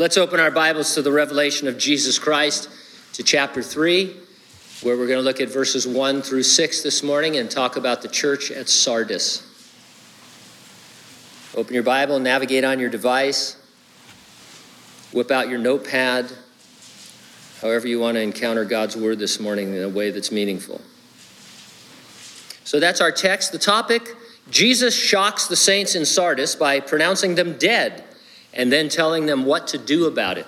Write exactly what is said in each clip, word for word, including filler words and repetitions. Let's open our Bibles to the revelation of Jesus Christ, to chapter three, where we're going to look at verses one through six this morning and talk about the church at Sardis. Open your Bible, navigate on your device, whip out your notepad, however you want to encounter God's word this morning in a way that's meaningful. So that's our text. The topic: Jesus shocks the saints in Sardis by pronouncing them dead and then telling them what to do about it.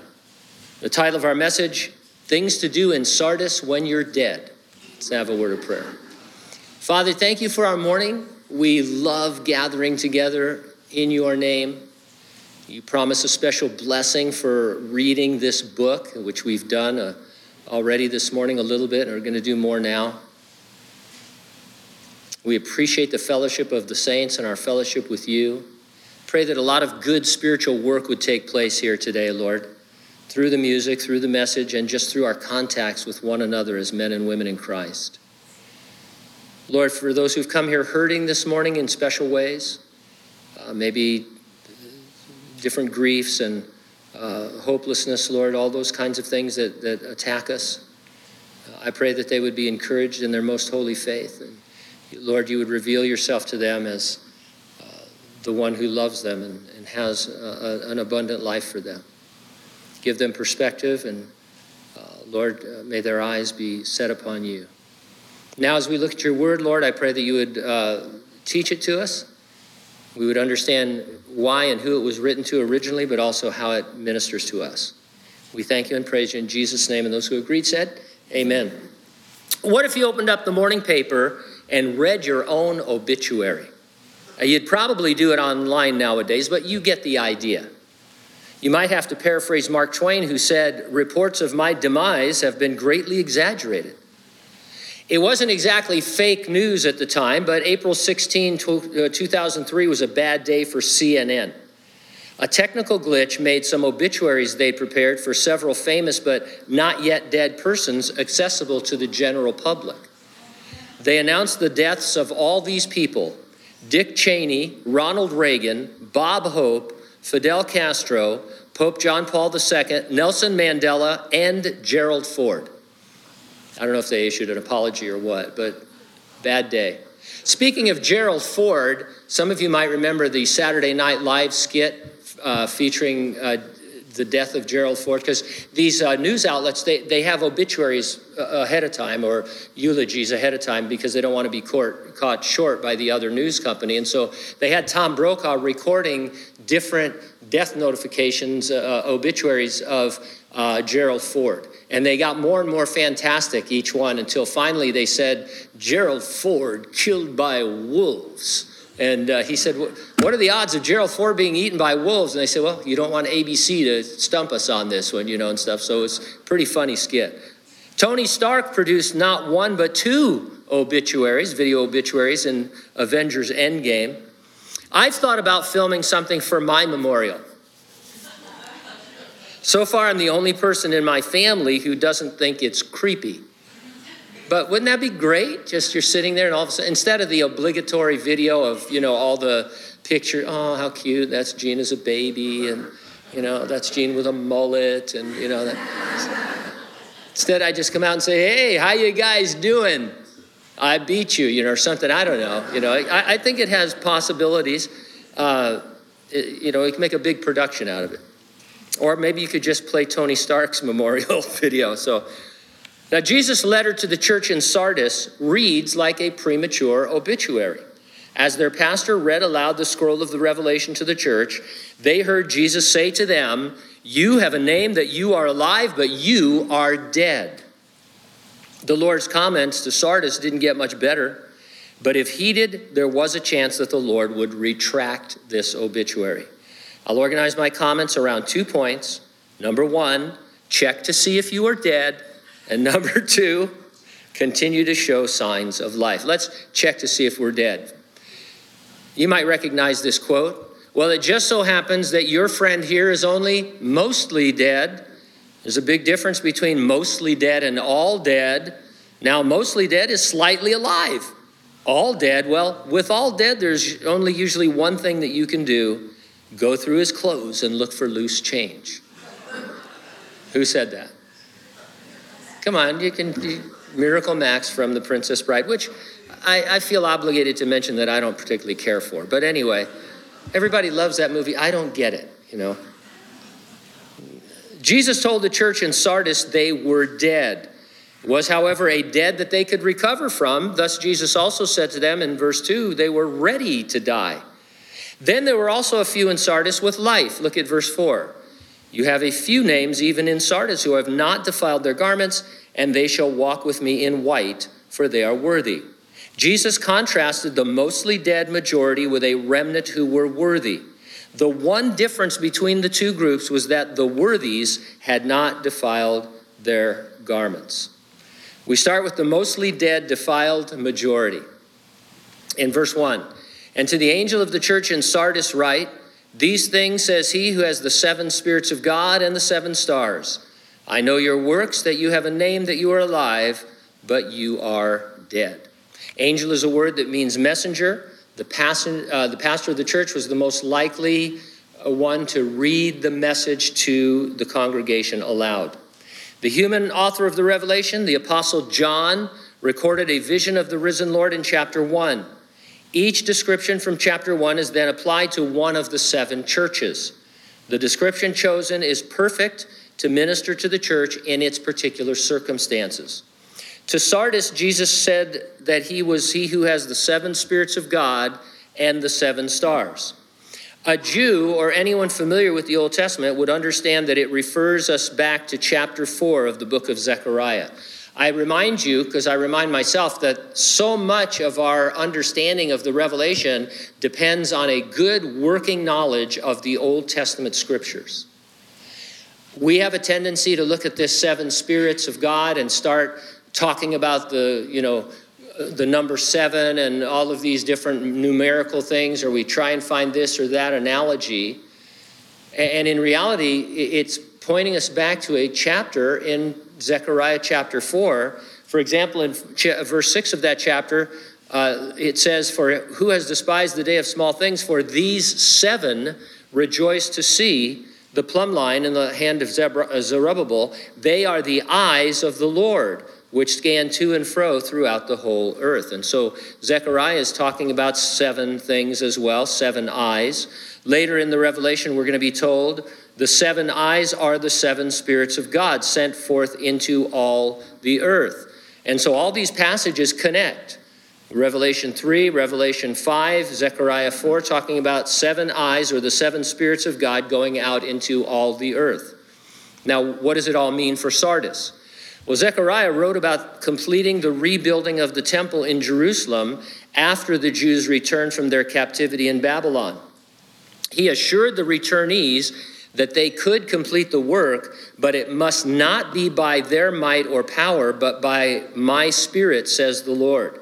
The title of our message: Things to Do in Sardis When You're Dead. Let's have a word of prayer. Father, thank you for our morning. We love gathering together in your name. You promise a special blessing for reading this book, which we've done uh, already this morning a little bit, and are going to do more now. We appreciate the fellowship of the saints and our fellowship with you. Pray that a lot of good spiritual work would take place here today, Lord, through the music, through the message, and just through our contacts with one another as men and women in Christ. Lord, for those who've come here hurting this morning in special ways, uh, maybe different griefs and uh, hopelessness, Lord, all those kinds of things that, that attack us, uh, I pray that they would be encouraged in their most holy faith. And Lord, you would reveal yourself to them as uh, the one who loves them and, and has a, a, an abundant life for them. Give them perspective, and uh, Lord, uh, may their eyes be set upon you. Now, as we look at your word, Lord, I pray that you would uh, teach it to us. We would understand why and who it was written to originally, but also how it ministers to us. We thank you and praise you in Jesus' name. And those who agreed said, amen. What if you opened up the morning paper and read your own obituary? You'd probably do it online nowadays, but you get the idea. You might have to paraphrase Mark Twain, who said, "Reports of my demise have been greatly exaggerated." It wasn't exactly fake news at the time, but April sixteenth, two thousand three was a bad day for C N N. A technical glitch made some obituaries they prepared for several famous but not yet dead persons accessible to the general public. They announced the deaths of all these people: Dick Cheney, Ronald Reagan, Bob Hope, Fidel Castro, Pope John Paul the Second, Nelson Mandela, and Gerald Ford. I don't know if they issued an apology or what, but bad day. Speaking of Gerald Ford, some of you might remember the Saturday Night Live skit uh, featuring uh, the death of Gerald Ford, because these uh, news outlets, they, they have obituaries ahead of time, or eulogies ahead of time, because they don't want to be court, caught short by the other news company. And so they had Tom Brokaw recording different death notifications, uh, obituaries of uh, Gerald Ford. And they got more and more fantastic, each one, until finally they said, "Gerald Ford killed by wolves." And uh, he said, "What are the odds of Gerald Ford being eaten by wolves?" And they said, "Well, you don't want A B C to stump us on this one, you know, and stuff." So it's a pretty funny skit. Tony Stark produced not one but two obituaries, video obituaries, in Avengers Endgame. I've thought about filming something for my memorial. So far, I'm the only person in my family who doesn't think it's creepy. But wouldn't that be great? Just you're sitting there, and all of a sudden, instead of the obligatory video of, you know, all the picture, oh, how cute, that's Gene as a baby, and, you know, that's Gene with a mullet, and, you know, that. Instead, I just come out and say, "Hey, how you guys doing? I beat you," you know, or something, I don't know. You know, I, I think it has possibilities. Uh, it, you know, you can make a big production out of it. Or maybe you could just play Tony Stark's memorial video. So, now, Jesus' letter to the church in Sardis reads like a premature obituary. As their pastor read aloud the scroll of the revelation to the church, they heard Jesus say to them, "You have a name that you are alive, but you are dead." The Lord's comments to Sardis didn't get much better, but if heeded, there was a chance that the Lord would retract this obituary. I'll organize my comments around two points. Number one, check to see if you are dead. And number two, continue to show signs of life. Let's check to see if we're dead. You might recognize this quote. "Well, it just so happens that your friend here is only mostly dead. There's a big difference between mostly dead and all dead. Now, mostly dead is slightly alive. All dead, well, with all dead, there's only usually one thing that you can do: go through his clothes and look for loose change." Who said that? Come on, you can you, Miracle Max from The Princess Bride, which I, I feel obligated to mention that I don't particularly care for. But anyway, everybody loves that movie. I don't get it, you know. Jesus told the church in Sardis they were dead. It was, however, a dead that they could recover from. Thus, Jesus also said to them in verse two, they were ready to die. Then there were also a few in Sardis with life. Look at verse four. You have a few names even in Sardis who have not defiled their garments, and they shall walk with me in white, for they are worthy. Jesus contrasted the mostly dead majority with a remnant who were worthy. The one difference between the two groups was that the worthies had not defiled their garments. We start with the mostly dead, defiled majority. In verse one, and to the angel of the church in Sardis write, these things says he who has the seven spirits of God and the seven stars. I know your works, that you have a name, that you are alive, but you are dead. Angel is a word that means messenger. The pastor, uh, the pastor of the church was the most likely one to read the message to the congregation aloud. The human author of the Revelation, the Apostle John, recorded a vision of the risen Lord in chapter one. Each description from chapter one is then applied to one of the seven churches. The description chosen is perfect to minister to the church in its particular circumstances. To Sardis, Jesus said that he was he who has the seven spirits of God and the seven stars. A Jew or anyone familiar with the Old Testament would understand that it refers us back to chapter four of the book of Zechariah. I remind you, because I remind myself, that so much of our understanding of the Revelation depends on a good working knowledge of the Old Testament scriptures. We have a tendency to look at this seven spirits of God and start talking about the, you know, the number seven and all of these different numerical things, or we try and find this or that analogy. And in reality, it's pointing us back to a chapter in Zechariah chapter four. For example, in verse six of that chapter, uh, it says, for who has despised the day of small things? For these seven rejoice to see the plumb line in the hand of Zerubbabel. They are the eyes of the Lord, which scan to and fro throughout the whole earth. And so Zechariah is talking about seven things as well, seven eyes. Later in the Revelation, we're going to be told the seven eyes are the seven spirits of God sent forth into all the earth. And so all these passages connect. Revelation three, Revelation five, Zechariah four, talking about seven eyes or the seven spirits of God going out into all the earth. Now, what does it all mean for Sardis? Well, Zechariah wrote about completing the rebuilding of the temple in Jerusalem after the Jews returned from their captivity in Babylon. He assured the returnees that they could complete the work, but it must not be by their might or power, but by my spirit, says the Lord.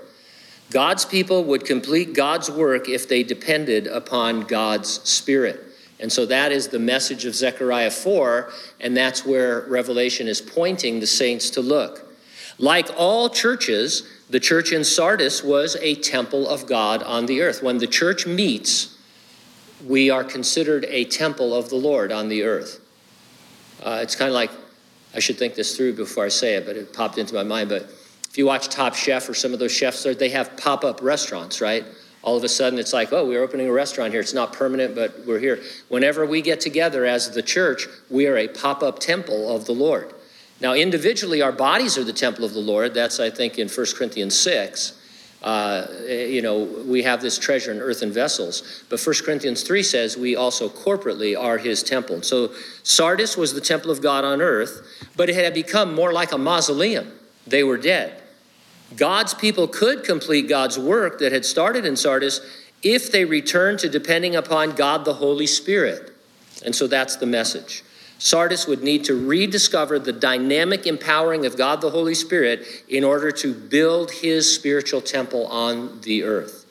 God's people would complete God's work if they depended upon God's spirit. And so that is the message of Zechariah four, and that's where Revelation is pointing the saints to look. Like all churches, the church in Sardis was a temple of God on the earth. When the church meets, we are considered a temple of the Lord on the earth. Uh, it's kind of like, I should think this through before I say it, but it popped into my mind. But if you watch Top Chef or some of those chefs, they have pop-up restaurants, right? All of a sudden, it's like, oh, we're opening a restaurant here. It's not permanent, but we're here. Whenever we get together as the church, we are a pop-up temple of the Lord. Now, individually, our bodies are the temple of the Lord. That's, I think, in First Corinthians six. Uh, you know, we have this treasure in earthen vessels. But First Corinthians three says we also corporately are his temple. So Sardis was the temple of God on earth, but it had become more like a mausoleum. They were dead. God's people could complete God's work that had started in Sardis if they returned to depending upon God the Holy Spirit. And so that's the message. Sardis would need to rediscover the dynamic empowering of God the Holy Spirit in order to build his spiritual temple on the earth.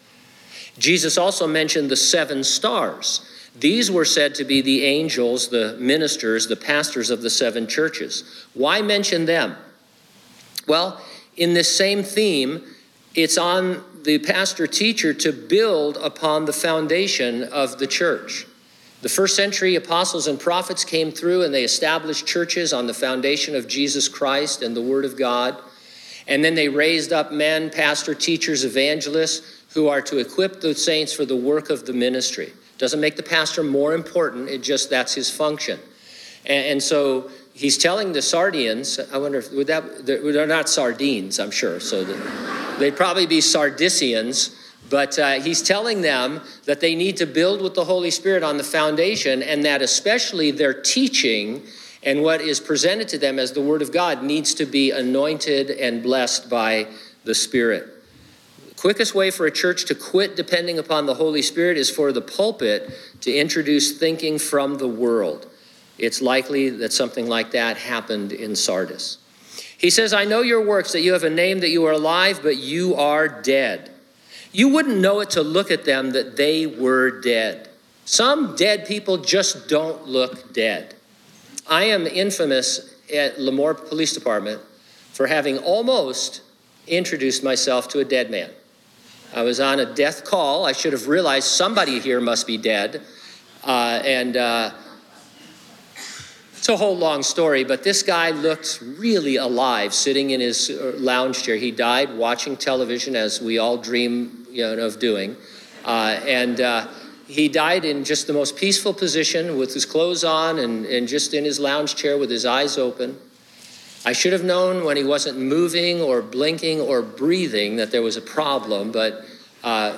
Jesus also mentioned the seven stars. These were said to be the angels, the ministers, the pastors of the seven churches. Why mention them? Well, in this same theme, it's on the pastor-teacher to build upon the foundation of the church. The first century apostles and prophets came through and they established churches on the foundation of Jesus Christ and the Word of God. And then they raised up men, pastors, teachers, evangelists, who are to equip the saints for the work of the ministry. Doesn't make the pastor more important, it just, that's his function. And, and so he's telling the Sardians, I wonder if, would that, they're not sardines, I'm sure, so the, they'd probably be Sardisians, but uh, he's telling them that they need to build with the Holy Spirit on the foundation, and that especially their teaching and what is presented to them as the Word of God needs to be anointed and blessed by the Spirit. Quickest way for a church to quit depending upon the Holy Spirit is for the pulpit to introduce thinking from the world. It's likely that something like that happened in Sardis. He says, I know your works, that you have a name, that you are alive, but you are dead. You wouldn't know it to look at them that they were dead. Some dead people just don't look dead. I am infamous at Lemoore Police Department for having almost introduced myself to a dead man. I was on a death call. I should have realized somebody here must be dead. Uh, and uh, it's a whole long story, but this guy looked really alive sitting in his lounge chair. He died watching television, as we all dream, you know, of doing. Uh, and uh, he died in just the most peaceful position with his clothes on and, and just in his lounge chair with his eyes open. I should have known when he wasn't moving or blinking or breathing that there was a problem, but uh,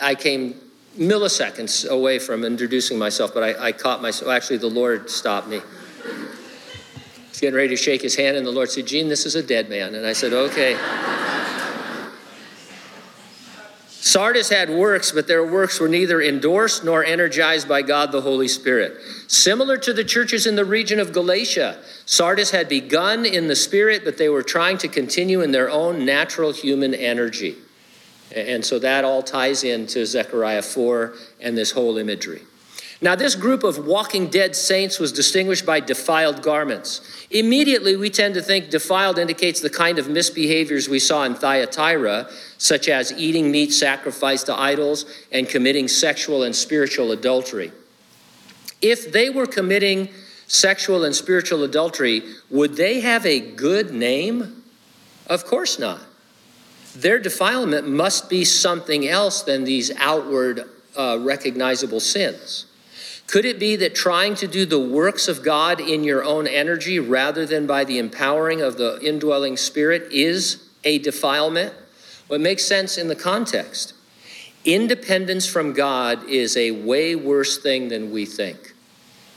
I came milliseconds away from introducing myself, but I, I caught myself. Actually, the Lord stopped me. He's getting ready to shake his hand, and the Lord said, Gene, this is a dead man. And I said, okay. Sardis had works, but their works were neither endorsed nor energized by God the Holy Spirit. Similar to the churches in the region of Galatia, Sardis had begun in the Spirit, but they were trying to continue in their own natural human energy. And so that all ties into Zechariah four and this whole imagery. Now, this group of walking dead saints was distinguished by defiled garments. Immediately, we tend to think defiled indicates the kind of misbehaviors we saw in Thyatira, such as eating meat sacrificed to idols and committing sexual and spiritual adultery. If they were committing sexual and spiritual adultery, would they have a good name? Of course not. Their defilement must be something else than these outward, uh, recognizable sins. Could it be that trying to do the works of God in your own energy rather than by the empowering of the indwelling Spirit is a defilement? Well, it makes sense in the context. Independence from God is a way worse thing than we think.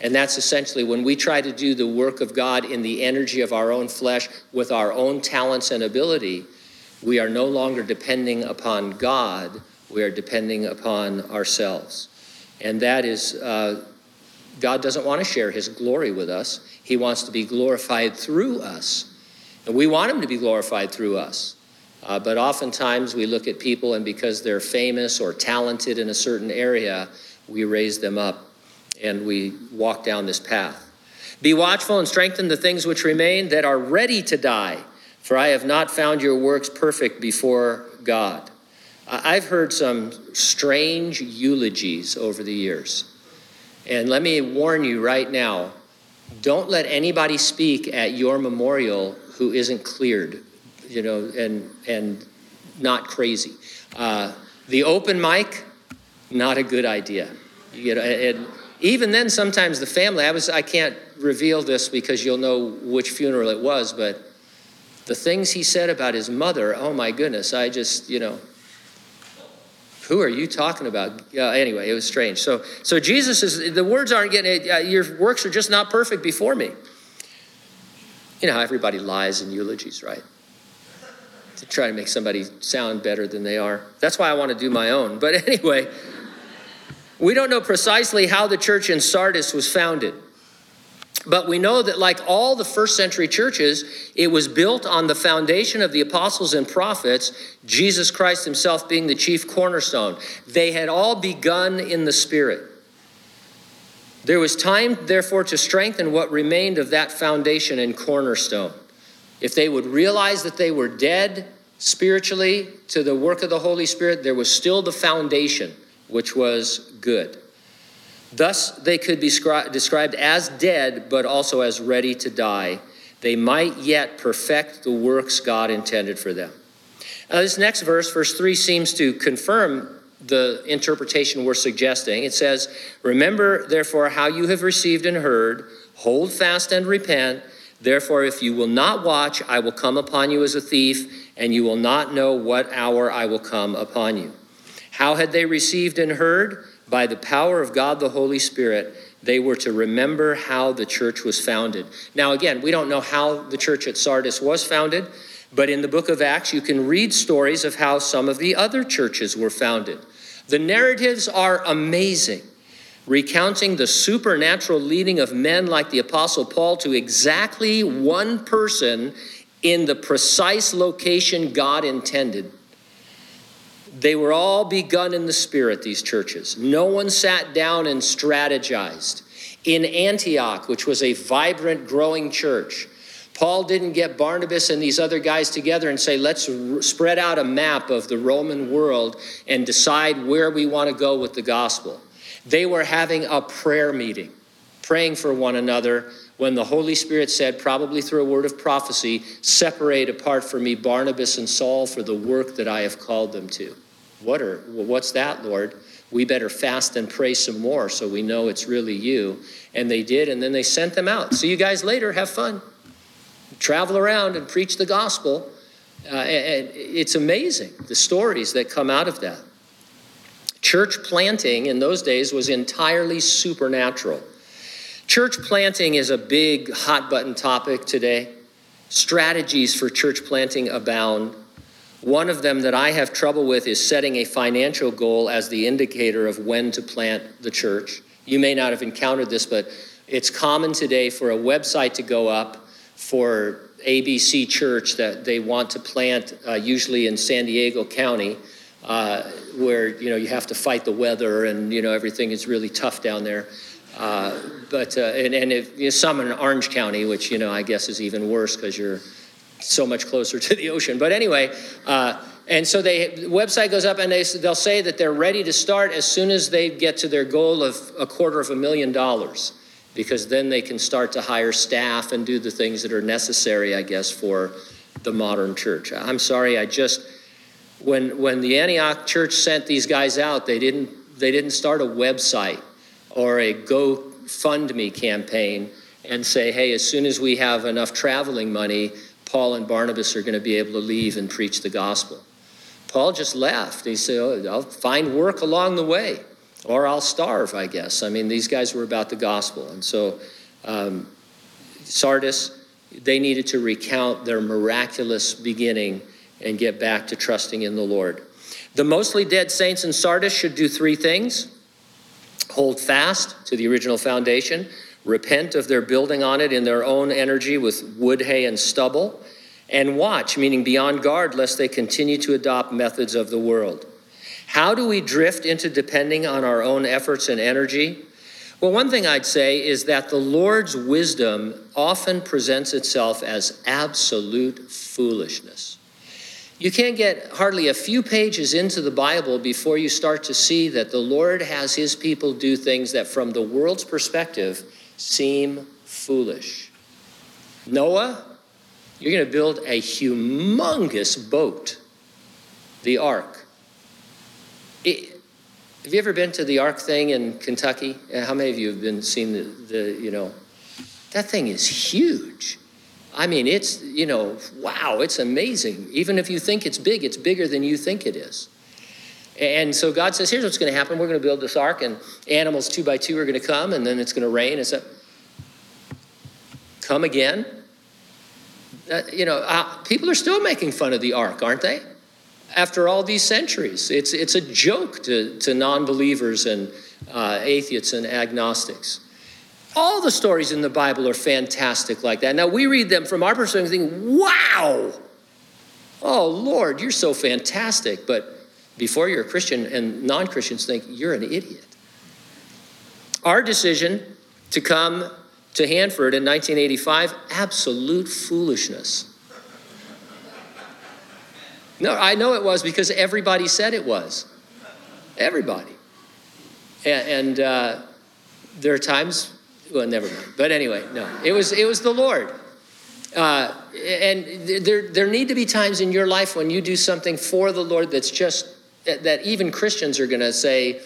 And that's essentially when we try to do the work of God in the energy of our own flesh with our own talents and ability, we are no longer depending upon God. We are depending upon ourselves. And that is, uh, God doesn't want to share his glory with us. He wants to be glorified through us. And we want him to be glorified through us. Uh, but oftentimes we look at people, and because they're famous or talented in a certain area, we raise them up and we walk down this path. Be watchful and strengthen the things which remain that are ready to die, for I have not found your works perfect before God. I've heard some strange eulogies over the years. And let me warn you right now, don't let anybody speak at your memorial who isn't cleared, you know, and and not crazy. Uh, the open mic, not a good idea. You know, and even then, sometimes the family, I was I can't reveal this because you'll know which funeral it was, but the things he said about his mother, oh my goodness, I just, you know, who are you talking about? Uh, anyway, it was strange. So so Jesus is, the words aren't getting, uh, your works are just not perfect before me. You know how everybody lies in eulogies, right? To try to make somebody sound better than they are. That's why I want to do my own. But anyway, we don't know precisely how the church in Sardis was founded. But we know that like all the first century churches, it was built on the foundation of the apostles and prophets, Jesus Christ himself being the chief cornerstone. They had all begun in the Spirit. There was time, therefore, to strengthen what remained of that foundation and cornerstone. If they would realize that they were dead spiritually to the work of the Holy Spirit, there was still the foundation, which was good. Thus, they could be scri- described as dead, but also as ready to die. They might yet perfect the works God intended for them. Now, this next verse, verse three, seems to confirm the interpretation we're suggesting. It says, "Remember, therefore, how you have received and heard, hold fast and repent. Therefore, if you will not watch, I will come upon you as a thief, and you will not know what hour I will come upon you." How had they received and heard? By the power of God, the Holy Spirit, they were to remember how the church was founded. Now, again, we don't know how the church at Sardis was founded, but in the book of Acts, you can read stories of how some of the other churches were founded. The narratives are amazing, recounting the supernatural leading of men like the Apostle Paul to exactly one person in the precise location God intended. They were all begun in the Spirit, these churches. No one sat down and strategized. In Antioch, which was a vibrant, growing church, Paul didn't get Barnabas and these other guys together and say, let's r- spread out a map of the Roman world and decide where we want to go with the gospel. They were having a prayer meeting, praying for one another, when the Holy Spirit said, probably through a word of prophecy, separate apart from me Barnabas and Saul for the work that I have called them to. What are, what's that, Lord? We better fast and pray some more so we know it's really you. And they did, and then they sent them out. See you guys later. Have fun. Travel around and preach the gospel. Uh, and it's amazing, the stories that come out of that. Church planting in those days was entirely supernatural. Church planting is a big hot-button topic today. Strategies for church planting abound. One of them that I have trouble with is setting a financial goal as the indicator of when to plant the church. You may not have encountered this, but it's common today for a website to go up for A B C Church that they want to plant, uh, usually in San Diego County, uh, where you know you have to fight the weather and you know everything is really tough down there. Uh, but uh, and, and if, you know, some in Orange County, which, you know, I guess is even worse because you're so much closer to the ocean. But anyway, uh, and so they, the website goes up and they, they'll say that they're ready to start as soon as they get to their goal of a quarter of a million dollars, because then they can start to hire staff and do the things that are necessary, I guess, for the modern church. I'm sorry, I just, when when the Antioch church sent these guys out, they didn't they didn't start a website or a GoFundMe campaign and say, hey, as soon as we have enough traveling money, Paul and Barnabas are going to be able to leave and preach the gospel. Paul just left. He said, oh, I'll find work along the way, or I'll starve, I guess. I mean, these guys were about the gospel. And so um, Sardis, they needed to recount their miraculous beginning and get back to trusting in the Lord. The mostly dead saints in Sardis should do three things. Hold fast to the original foundation, repent of their building on it in their own energy with wood, hay, and stubble, and watch, meaning beyond guard, lest they continue to adopt methods of the world. How do we drift into depending on our own efforts and energy? Well, one thing I'd say is that the Lord's wisdom often presents itself as absolute foolishness. You can't get hardly a few pages into the Bible before you start to see that the Lord has his people do things that from the world's perspective seem foolish. Noah, you're going to build a humongous boat, the ark. It, have you ever been to the ark thing in Kentucky? How many of you have been seen the, the you know, that thing is huge. I mean, it's, you know, wow, it's amazing. Even if you think it's big, it's bigger than you think it is. And so God says, here's what's going to happen. We're going to build this ark, and animals two by two are going to come, and then it's going to rain. It's a, come again. Uh, you know, uh, people are still making fun of the ark, aren't they? After all these centuries, it's it's a joke to, to non-believers and uh, atheists and agnostics. All the stories in the Bible are fantastic like that. Now, we read them from our perspective and think, wow, oh, Lord, you're so fantastic. But before you're a Christian, and non-Christians think you're an idiot. Our decision to come to Hanford in nineteen eighty-five, absolute foolishness. No, I know it was because everybody said it was. Everybody. And... and uh, there are times, well, never mind. But anyway, no, it was it was the Lord. Uh, and there there need to be times in your life when you do something for the Lord that's just, that even Christians are going to say,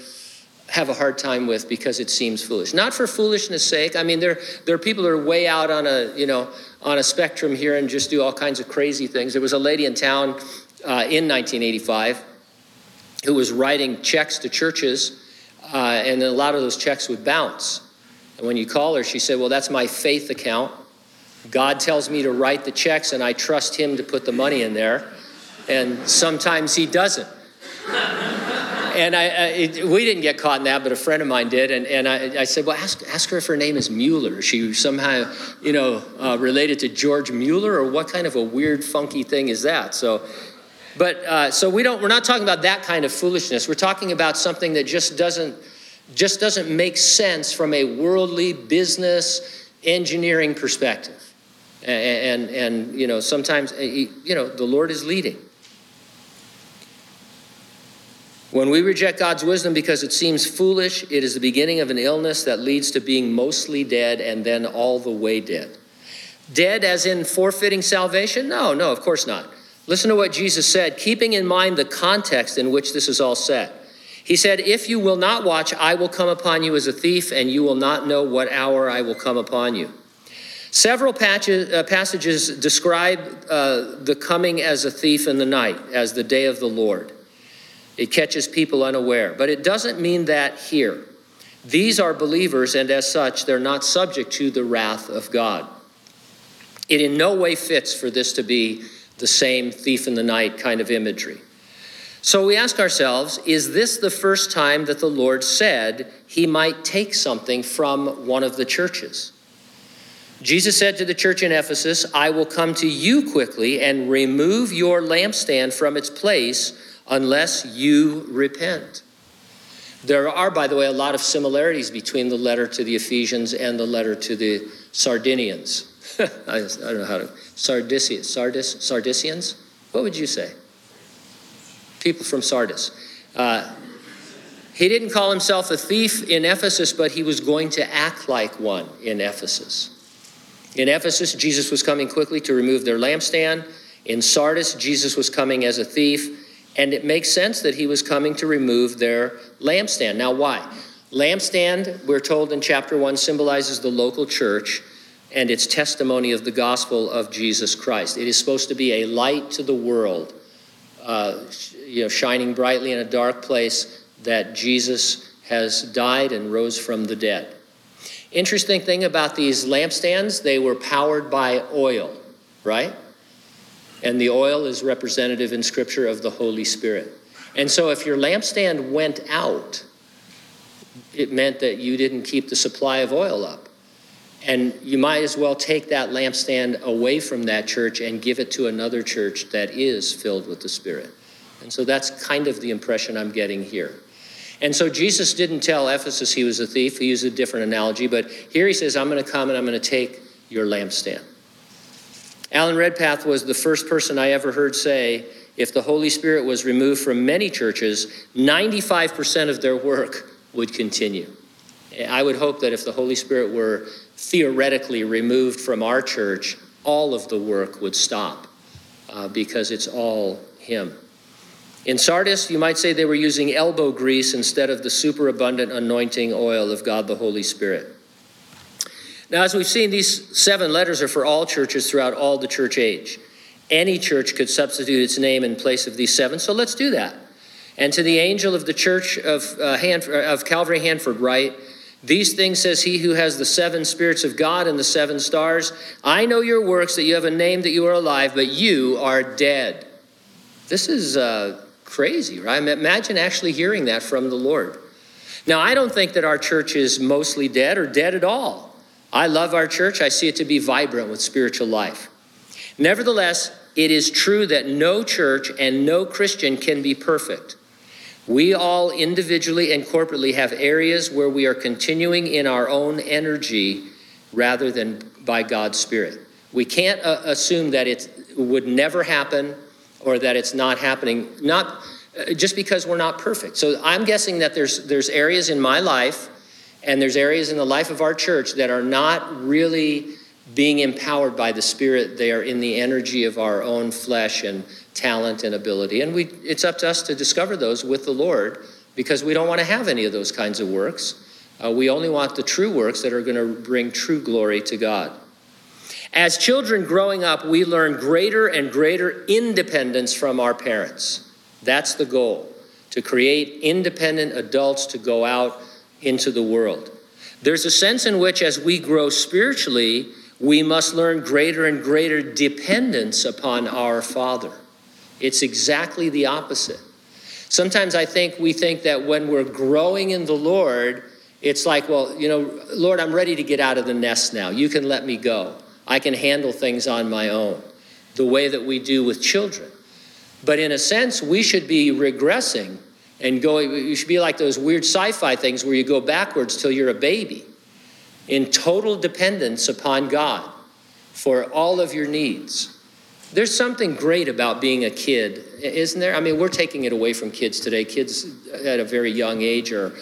have a hard time with because it seems foolish. Not for foolishness sake. I mean, there there are people that are way out on a, you know, on a spectrum here and just do all kinds of crazy things. There was a lady in town uh, in nineteen eighty-five who was writing checks to churches, uh, and a lot of those checks would bounce. And when you call her, she said, well, that's my faith account. God tells me to write the checks, and I trust him to put the money in there. And sometimes he doesn't. And I, I it, we didn't get caught in that, but a friend of mine did. And, and I, I said, well, ask, ask her if her name is Mueller. She somehow, you know, uh, related to George Mueller, or what kind of a weird, funky thing is that? So, but uh, so we don't, we're not talking about that kind of foolishness. We're talking about something that just doesn't, just doesn't make sense from a worldly business engineering perspective. And, and, and you know, sometimes, you know, the Lord is leading. When we reject God's wisdom because it seems foolish, it is the beginning of an illness that leads to being mostly dead and then all the way dead. Dead as in forfeiting salvation? No, no, of course not. Listen to what Jesus said, keeping in mind the context in which this is all set. He said, if you will not watch, I will come upon you as a thief, and you will not know what hour I will come upon you. Several patches, uh, passages describe uh, the coming as a thief in the night, as the day of the Lord. It catches people unaware, but it doesn't mean that here. These are believers, and as such, they're not subject to the wrath of God. It in no way fits for this to be the same thief in the night kind of imagery. So we ask ourselves, is this the first time that the Lord said he might take something from one of the churches? Jesus said to the church in Ephesus, I will come to you quickly and remove your lampstand from its place unless you repent. There are, by the way, a lot of similarities between the letter to the Ephesians and the letter to the Sardinians. I don't know how to, Sardis, Sardis, Sardisians? What would you say? People from Sardis. Uh, he didn't call himself a thief in Ephesus, but he was going to act like one in Ephesus. In Ephesus, Jesus was coming quickly to remove their lampstand. In Sardis, Jesus was coming as a thief. And it makes sense that he was coming to remove their lampstand. Now, why? Lampstand, we're told in chapter one, symbolizes the local church and its testimony of the gospel of Jesus Christ. It is supposed to be a light to the world, uh, you know, shining brightly in a dark place, that Jesus has died and rose from the dead. Interesting thing about these lampstands, they were powered by oil, right? And the oil is representative in Scripture of the Holy Spirit. And so if your lampstand went out, it meant that you didn't keep the supply of oil up. And you might as well take that lampstand away from that church and give it to another church that is filled with the Spirit. And so that's kind of the impression I'm getting here. And so Jesus didn't tell Ephesus he was a thief. He used a different analogy. But here he says, I'm going to come and I'm going to take your lampstand. Alan Redpath was the first person I ever heard say, if the Holy Spirit was removed from many churches, ninety-five percent of their work would continue. I would hope that if the Holy Spirit were theoretically removed from our church, all of the work would stop, uh, because it's all him. In Sardis, you might say they were using elbow grease instead of the superabundant anointing oil of God the Holy Spirit. Now, as we've seen, these seven letters are for all churches throughout all the church age. Any church could substitute its name in place of these seven, so let's do that. And to the angel of the church of, uh, Hanford, of Calvary Hanford write, these things says he who has the seven spirits of God and the seven stars. I know your works, that you have a name, that you are alive, but you are dead. This is uh, crazy, right? Imagine actually hearing that from the Lord. Now, I don't think that our church is mostly dead or dead at all. I love our church. I see it to be vibrant with spiritual life. Nevertheless, it is true that no church and no Christian can be perfect. We all individually and corporately have areas where we are continuing in our own energy rather than by God's Spirit. We can't uh, assume that it would never happen or that it's not happening, not uh, just because we're not perfect. So I'm guessing that there's there's areas in my life and there's areas in the life of our church that are not really being empowered by the Spirit. They are in the energy of our own flesh and talent and ability. And we, it's up to us to discover those with the Lord, because we don't want to have any of those kinds of works. Uh, we only want the true works that are going to bring true glory to God. As children growing up, we learn greater and greater independence from our parents. That's the goal, to create independent adults to go out into the world. There's a sense in which as we grow spiritually, we must learn greater and greater dependence upon our Father. It's exactly the opposite. Sometimes I think we think that when we're growing in the Lord, it's like, well, you know, Lord, I'm ready to get out of the nest now. You can let me go. I can handle things on my own, the way that we do with children. But in a sense, we should be regressing and going, you should be like those weird sci-fi things where you go backwards till you're a baby, in total dependence upon God for all of your needs. There's something great about being a kid, isn't there? I mean, we're taking it away from kids today. Kids at a very young age are,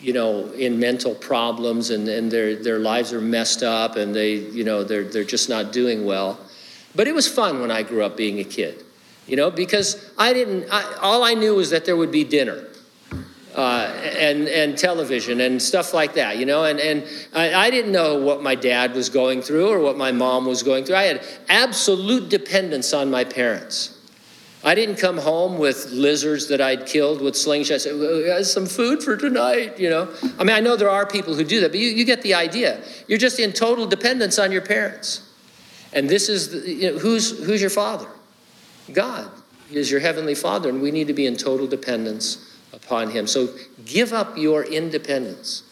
you know, in mental problems, and, and their, their lives are messed up, and they, you know, they're they're just not doing well. But it was fun when I grew up being a kid, you know, because I didn't, I, all I knew was that there would be dinner uh, and, and television and stuff like that, you know, and, and I, I didn't know what my dad was going through or what my mom was going through. I had absolute dependence on my parents. I didn't come home with lizards that I'd killed with slingshots. I said, some food for tonight, you know. I mean, I know there are people who do that, but you, you get the idea. You're just in total dependence on your parents. And this is, the, you know, who's, who's your Father? God is your Heavenly Father, and we need to be in total dependence upon Him. So give up your independence.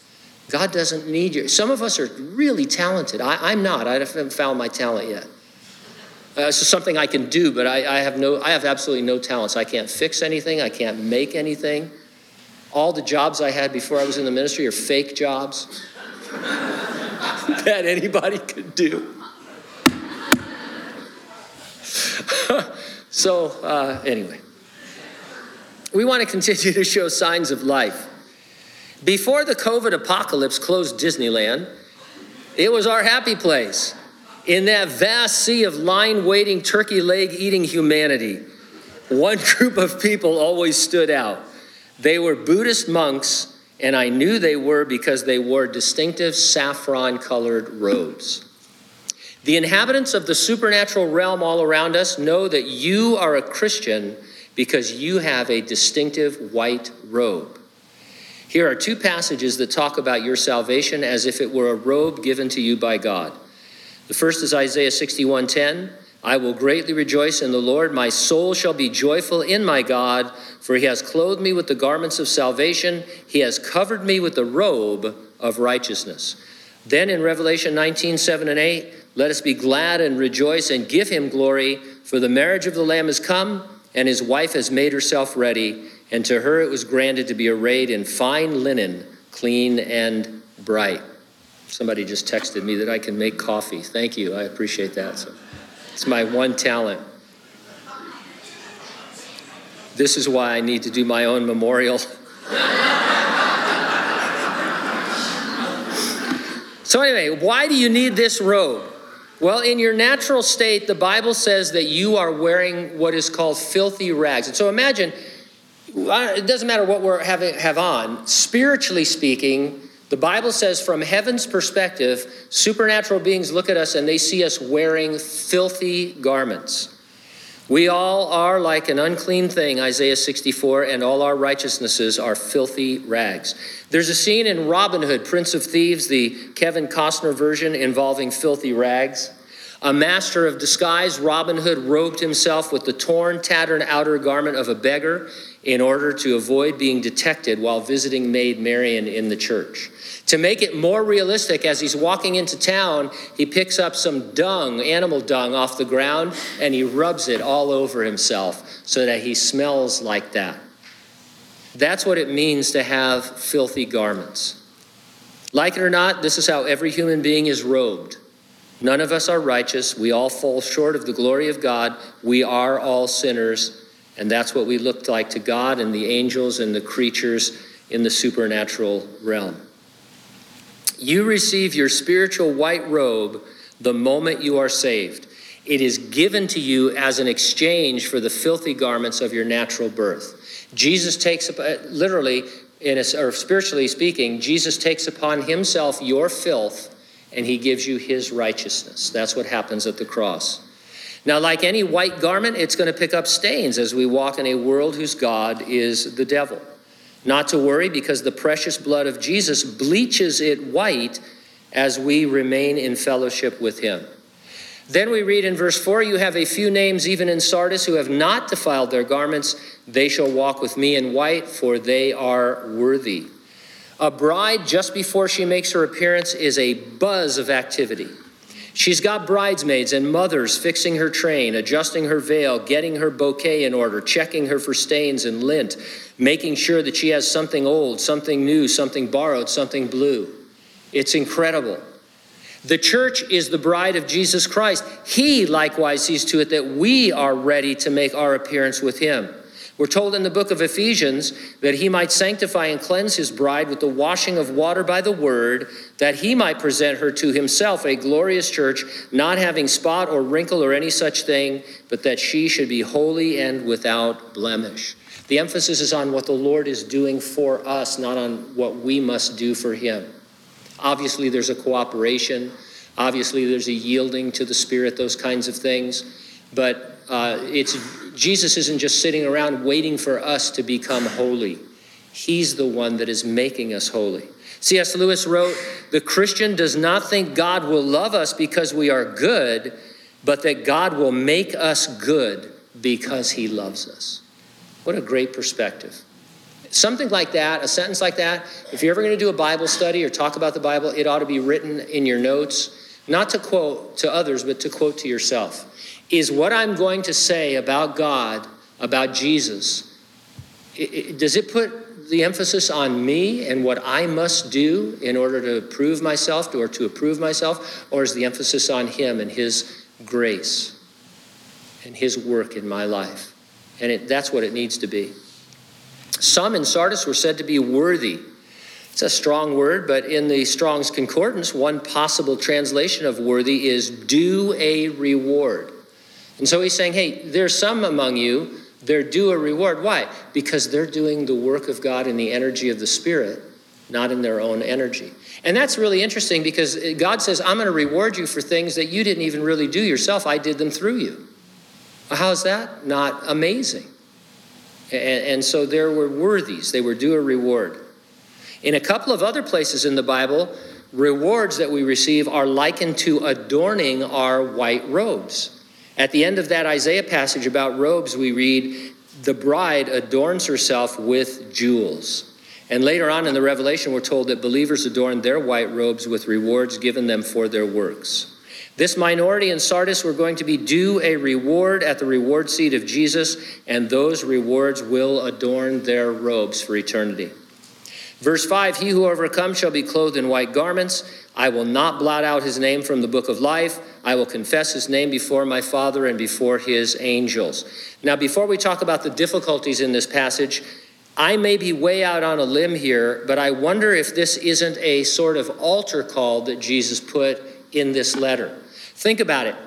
God doesn't need you. Some of us are really talented. I, I'm not. I haven't found my talent yet. Uh, it's something I can do, but I, I have no, I have absolutely no talents. I can't fix anything. I can't make anything. All the jobs I had before I was in the ministry are fake jobs that anybody could do. so uh, anyway, we want to continue to show signs of life. Before the COVID apocalypse closed Disneyland, it was our happy place. In that vast sea of line-waiting, turkey-leg-eating humanity, one group of people always stood out. They were Buddhist monks, and I knew they were because they wore distinctive saffron-colored robes. The inhabitants of the supernatural realm all around us know that you are a Christian because you have a distinctive white robe. Here are two passages that talk about your salvation as if it were a robe given to you by God. The first is Isaiah sixty-one ten. I will greatly rejoice in the Lord. My soul shall be joyful in my God, for He has clothed me with the garments of salvation. He has covered me with the robe of righteousness. Then in Revelation nineteen, seven and eight, let us be glad and rejoice and give Him glory, for the marriage of the Lamb is come, and His wife has made herself ready. And to her it was granted to be arrayed in fine linen, clean and bright. Somebody just texted me that I can make coffee. Thank you. I appreciate that. So it's my one talent. This is why I need to do my own memorial. So anyway, why do you need this robe? Well, in your natural state, the Bible says that you are wearing what is called filthy rags. And so imagine, it doesn't matter what we're having, have on, spiritually speaking, the Bible says from heaven's perspective, supernatural beings look at us and they see us wearing filthy garments. We all are like an unclean thing, Isaiah sixty-four, and all our righteousnesses are filthy rags. There's a scene in Robin Hood, Prince of Thieves, the Kevin Costner version, involving filthy rags. A master of disguise, Robin Hood robed himself with the torn, tattered outer garment of a beggar in order to avoid being detected while visiting maid Marian in the church. To make it more realistic, as he's walking into town, he picks up some dung, animal dung, off the ground, and he rubs it all over himself so that he smells like that. That's what it means to have filthy garments. Like it or not, this is how every human being is robed. None of us are righteous. We all fall short of the glory of God. We are all sinners, and that's what we looked like to God and the angels and the creatures in the supernatural realm. You receive your spiritual white robe the moment you are saved. It is given to you as an exchange for the filthy garments of your natural birth. Jesus takes, literally, in a, or spiritually speaking, Jesus takes upon himself your filth and he gives you his righteousness. That's what happens at the cross. Now, like any white garment, it's going to pick up stains as we walk in a world whose God is the devil. Not to worry, because the precious blood of Jesus bleaches it white as we remain in fellowship with him. Then we read in verse four, you have a few names even in Sardis who have not defiled their garments. They shall walk with me in white, for they are worthy. A bride, just before she makes her appearance, is a buzz of activity. She's got bridesmaids and mothers fixing her train, adjusting her veil, getting her bouquet in order, checking her for stains and lint, making sure that she has something old, something new, something borrowed, something blue. It's incredible. The church is the bride of Jesus Christ. He likewise sees to it that we are ready to make our appearance with him. We're told in the book of Ephesians that he might sanctify and cleanse his bride with the washing of water by the word, that he might present her to himself, a glorious church, not having spot or wrinkle or any such thing, but that she should be holy and without blemish. The emphasis is on what the Lord is doing for us, not on what we must do for him. Obviously, there's a cooperation. Obviously, there's a yielding to the Spirit, those kinds of things. But uh, it's Jesus isn't just sitting around waiting for us to become holy. He's the one that is making us holy. C S Lewis wrote, the Christian does not think God will love us because we are good, but that God will make us good because he loves us. What a great perspective. Something like that, a sentence like that, if you're ever going to do a Bible study or talk about the Bible, it ought to be written in your notes, not to quote to others, but to quote to yourself. Is what I'm going to say about God, about Jesus, it, it, does it put the emphasis on me and what I must do in order to prove myself or to approve myself, or is the emphasis on him and his grace and his work in my life? And it, that's what it needs to be. Some in Sardis were said to be worthy. It's a strong word, but in the Strong's Concordance, one possible translation of worthy is due a reward. And so he's saying, hey, there's some among you, they're due a reward. Why? Because they're doing the work of God in the energy of the Spirit, not in their own energy. And that's really interesting because God says, I'm going to reward you for things that you didn't even really do yourself. I did them through you. How's that? Not amazing. And so there were worthies. They were due a reward. In a couple of other places in the Bible, rewards that we receive are likened to adorning our white robes. At the end of that Isaiah passage about robes, we read, the bride adorns herself with jewels. And later on in the Revelation, we're told that believers adorn their white robes with rewards given them for their works. This minority in Sardis were going to be due a reward at the reward seat of Jesus, and those rewards will adorn their robes for eternity. Verse five, he who overcomes shall be clothed in white garments. I will not blot out his name from the book of life. I will confess his name before my Father and before his angels. Now, before we talk about the difficulties in this passage, I may be way out on a limb here, but I wonder if this isn't a sort of altar call that Jesus put in this letter. Think about it.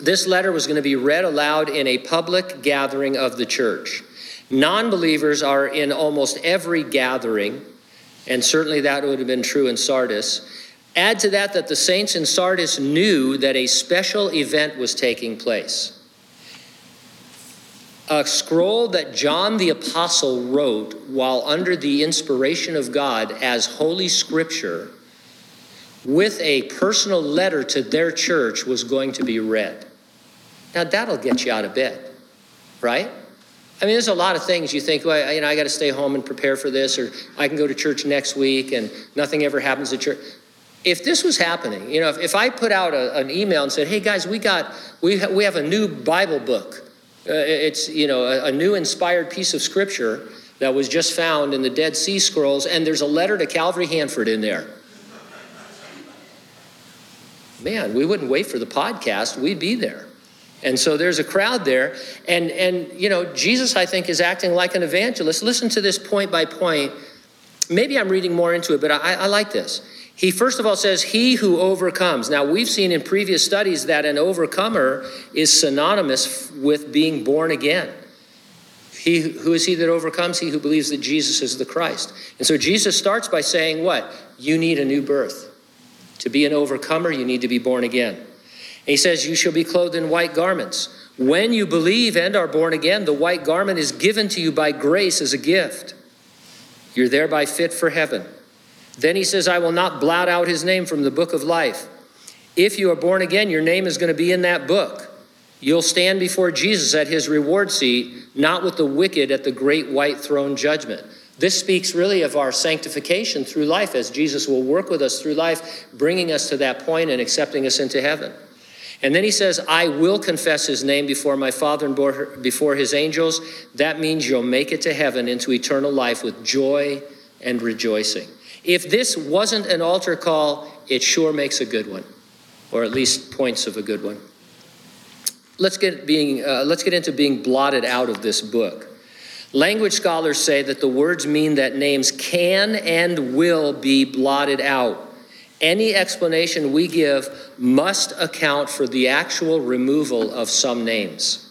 This letter was going to be read aloud in a public gathering of the church. Non-believers are in almost every gathering, and certainly that would have been true in Sardis. Add to that that the saints in Sardis knew that a special event was taking place. A scroll that John the Apostle wrote while under the inspiration of God as Holy Scripture with a personal letter to their church was going to be read. Now that'll get you out of bed, right? I mean, there's a lot of things you think, well, you know, I got to stay home and prepare for this, or I can go to church next week and nothing ever happens at church. If this was happening, you know, if, if I put out a, an email and said, hey guys, we got, we, ha- we have a new Bible book. Uh, it's, you know, a, a new inspired piece of scripture that was just found in the Dead Sea Scrolls. And there's a letter to Calvary Hanford in there. Man, we wouldn't wait for the podcast. We'd be there. And so there's a crowd there. And, and you know, Jesus, I think, is acting like an evangelist. Listen to this point by point. Maybe I'm reading more into it, but I, I like this. He first of all says, he who overcomes. Now, we've seen in previous studies that an overcomer is synonymous with being born again. He, who is he that overcomes? He who believes that Jesus is the Christ. And so Jesus starts by saying what? You need a new birth. To be an overcomer, you need to be born again. And he says, you shall be clothed in white garments. When you believe and are born again, the white garment is given to you by grace as a gift. You're thereby fit for heaven. Then he says, I will not blot out his name from the book of life. If you are born again, your name is going to be in that book. You'll stand before Jesus at his reward seat, not with the wicked at the great white throne judgment. This speaks really of our sanctification through life, as Jesus will work with us through life, bringing us to that point and accepting us into heaven. And then he says, I will confess his name before my Father and before his angels. That means you'll make it to heaven into eternal life with joy and rejoicing. If this wasn't an altar call, it sure makes a good one, or at least points of a good one. Let's get being uh, let's get into being blotted out of this book. Language scholars say that the words mean that names can and will be blotted out. Any explanation we give must account for the actual removal of some names.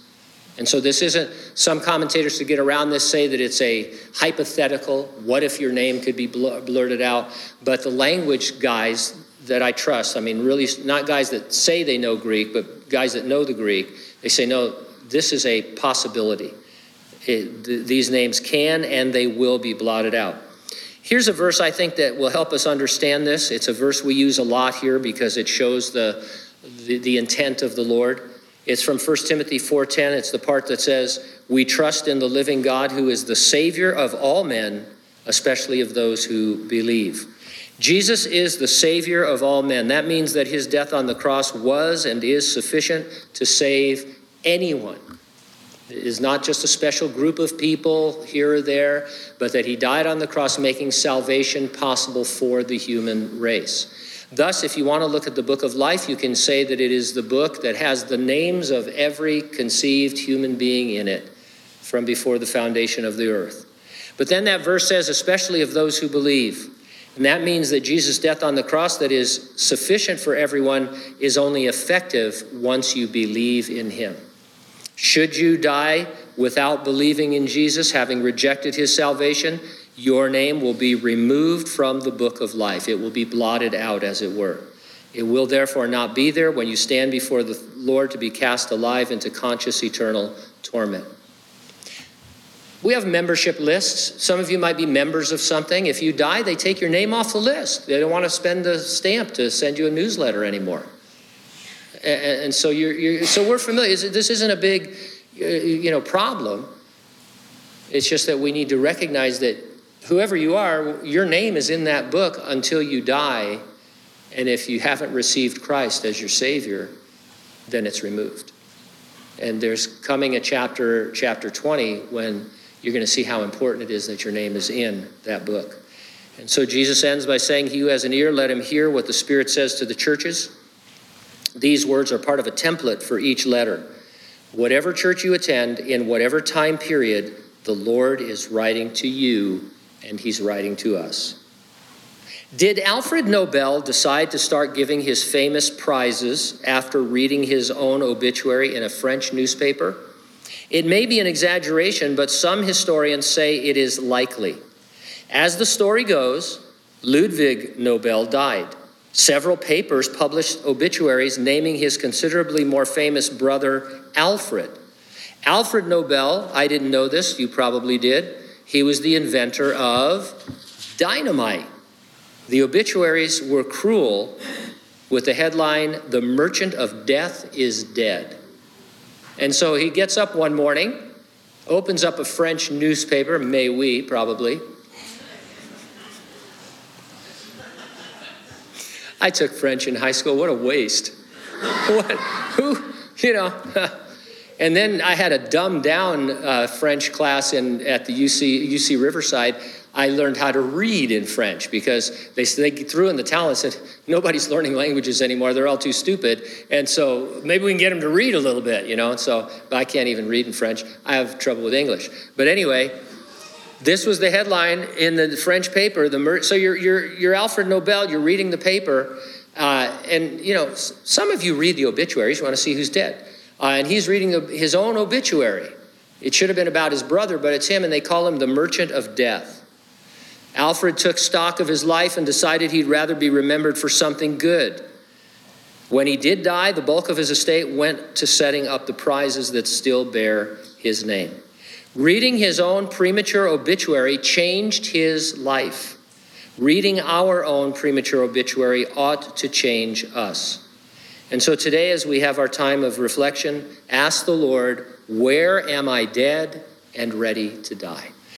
And so this isn't, some commentators to get around this say that it's a hypothetical, what if your name could be blur- blurted out? But the language guys that I trust, I mean, really not guys that say they know Greek, but guys that know the Greek, they say, no, this is a possibility. It, th- these names can and they will be blotted out. Here's a verse I think that will help us understand this. It's a verse we use a lot here because it shows the the, the intent of the Lord. It's from First Timothy four ten. It's the part that says, we trust in the living God who is the Savior of all men, especially of those who believe. Jesus is the Savior of all men. That means that his death on the cross was and is sufficient to save anyone. It is not just a special group of people here or there, but that he died on the cross, making salvation possible for the human race. Thus, if you want to look at the book of life, you can say that it is the book that has the names of every conceived human being in it from before the foundation of the earth. But then that verse says, especially of those who believe. And that means that Jesus' death on the cross that is sufficient for everyone is only effective once you believe in him. Should you die without believing in Jesus, having rejected his salvation, your name will be removed from the book of life. It will be blotted out, as it were. It will therefore not be there when you stand before the Lord to be cast alive into conscious eternal torment. We have membership lists. Some of you might be members of something. If you die, they take your name off the list. They don't want to spend the stamp to send you a newsletter anymore. And so you're, you're so we're familiar. This isn't a big, you know, problem. It's just that we need to recognize that whoever you are, your name is in that book until you die. And if you haven't received Christ as your Savior, then it's removed. And there's coming a chapter, chapter twenty, when you're going to see how important it is that your name is in that book. And so Jesus ends by saying, he who has an ear, let him hear what the Spirit says to the churches. These words are part of a template for each letter. Whatever church you attend, in whatever time period, the Lord is writing to you, and he's writing to us. Did Alfred Nobel decide to start giving his famous prizes after reading his own obituary in a French newspaper? It may be an exaggeration, but some historians say it is likely. As the story goes, Ludwig Nobel died. Several papers published obituaries naming his considerably more famous brother, Alfred. Alfred Nobel, I didn't know this, you probably did. He was the inventor of dynamite. The obituaries were cruel with the headline, "The Merchant of Death is Dead." And so he gets up one morning, opens up a French newspaper, Mais Oui, probably. I took French in high school, what a waste. What, who, you know. And then I had a dumbed down uh, French class in at the U C, U C Riverside. I learned how to read in French because they, they threw in the towel and said, nobody's learning languages anymore. They're all too stupid. And so maybe we can get them to read a little bit, you know? So but I can't even read in French. I have trouble with English. But anyway, This was the headline in the French paper. The mur- so you're you're you're Alfred Nobel. You're reading the paper, uh, and you know some of you read the obituaries. You want to see who's dead, uh, and he's reading the, his own obituary. It should have been about his brother, but it's him, and they call him the Merchant of Death. Alfred took stock of his life and decided he'd rather be remembered for something good. When he did die, the bulk of his estate went to setting up the prizes that still bear his name. Reading his own premature obituary changed his life. Reading our own premature obituary ought to change us. And so today, as we have our time of reflection, ask the Lord, where am I dead and ready to die?